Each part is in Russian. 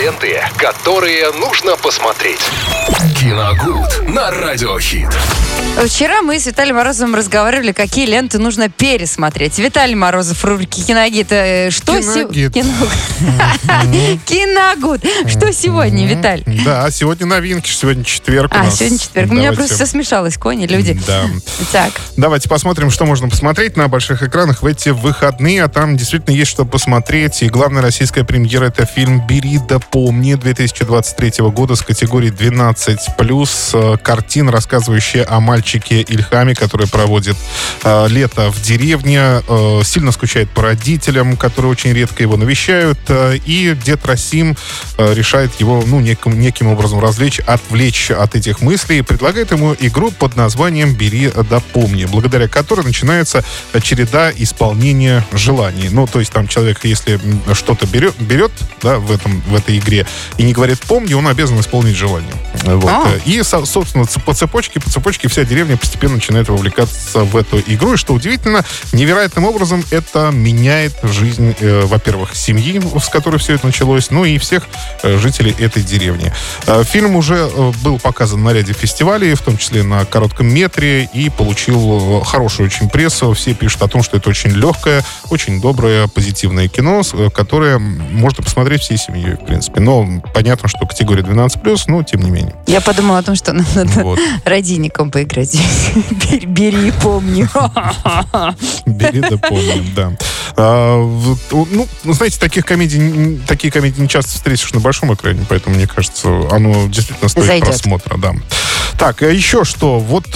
ленты, которые нужно посмотреть. Киногуд на Радиохит. Вчера мы с Виталием Морозовым разговаривали, какие ленты нужно пересмотреть. Виталий Морозов в рубрике «Киногид». Киногуд. Что сегодня, Виталь? Да, сегодня новинки, сегодня четверг у нас. Сегодня четверг. У меня просто все смешалось, кони, люди. Да. Так. Давайте посмотрим, что можно посмотреть на больших экранах в эти выходные. А там действительно есть что посмотреть. И главная российская премьера — это фильм «Бери да помни» 2023 года с категории 12+. Картина, рассказывающая о мальчике Ильхаме, который проводит лето в деревне, сильно скучает по родителям, которые очень редко его навещают, и дед Расим решает его неким образом отвлечь от этих мыслей и предлагает ему игру под названием «Бери да помни», благодаря которой начинается череда исполнения желаний. Ну, то есть там человек, если что-то берет в этой игре и не говорит «помни», он обязан исполнить желание. Вот. И, собственно, по цепочке вся деревня постепенно начинает вовлекаться в эту игру. И что удивительно, невероятным образом это меняет жизнь, во-первых, семьи, с которой все это началось, ну и всех жителей этой деревни. Фильм уже был показан на ряде фестивалей, в том числе на коротком метре, и получил хорошую очень прессу. Все пишут о том, что это очень легкое, очень доброе, позитивное кино, которое можно посмотреть всей семьей, в принципе. Но понятно, что категория 12+, но тем не менее. Я подумала о том, что нам надо родинником поиграть. Бери и помни. Бери да помни, да. Ну, знаете, такие комедии не часто встретишь на большом экране, поэтому, мне кажется, оно действительно стоит просмотра. Да. Так, еще что? Вот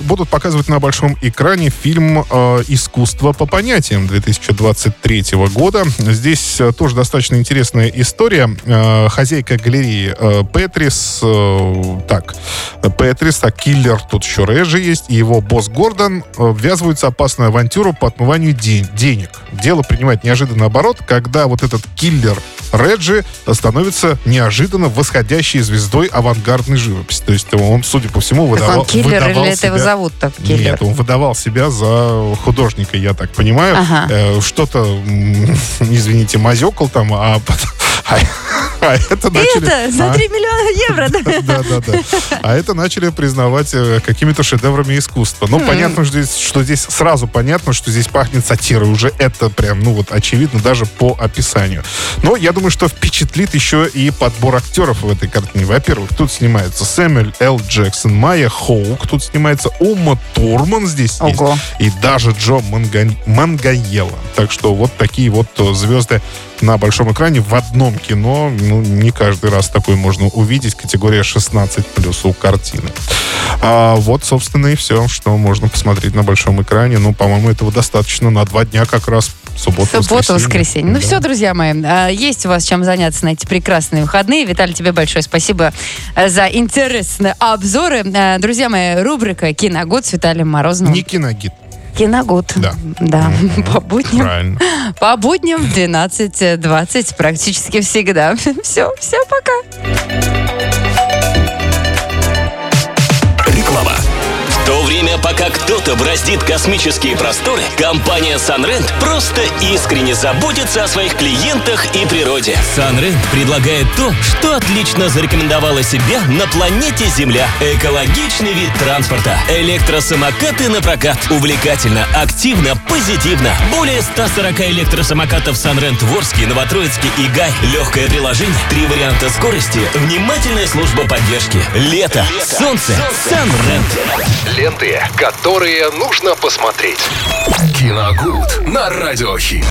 будут показывать на большом экране фильм «Искусство по понятиям» 2023 года. Здесь тоже достаточно интересная история. Хозяйка галереи Пэтрис, киллер, тут еще Реджи есть, и его босс Гордон ввязываются в опасную авантюру по отмыванию денег. Дело принимает неожиданный оборот, когда вот этот киллер Реджи становится неожиданно восходящей звездой авангардной живописи. То есть он, судя по всему, он выдавал себя за художника, я так понимаю. Ага. Мазёкал там, а потом... Это за 3 миллиона евро, да? Да. А это начали признавать какими-то шедеврами искусства. Ну, понятно, что здесь сразу понятно, что здесь пахнет сатирой. Уже это прям, очевидно даже по описанию. Но я думаю, что впечатлит еще и подбор актеров в этой картине. Во-первых, тут снимается Сэмюэль Л. Джексон, Майя Хоук, тут снимается Ума Турман здесь есть. И даже Джо Манганела. Так что вот такие вот звезды на большом экране в одном кино. Не каждый раз такое можно увидеть. Категория 16+ у картины. Вот, собственно, и все, что можно посмотреть на большом экране. Ну, по-моему, этого достаточно на 2 дня как раз. Суббота-воскресенье. Ну все, друзья мои, есть у вас чем заняться на эти прекрасные выходные. Виталий, тебе большое спасибо за интересные обзоры. Друзья мои, рубрика «Киногуд» с Виталием Морозовым. Не «Киногид». Киногуд. Да. По будням. Правильно. По будням 12:20 практически всегда. Все, пока. Реклама. В то время, пока кто-то браздит космические просторы, компания Sunrent просто искренне заботится о своих клиентах и природе. Sunrent предлагает то, что отлично зарекомендовало себя на планете Земля. Экологичный вид транспорта. Электросамокаты на прокат. Увлекательно, активно, позитивно. Более 140 электросамокатов Sunrent в Орске, Новотроицке и Гай. Легкое приложение, 3 варианта скорости, внимательная служба поддержки. Лето. Солнце. Sunrent. Ленты, которые нужно посмотреть. Киногуд на Радиохит.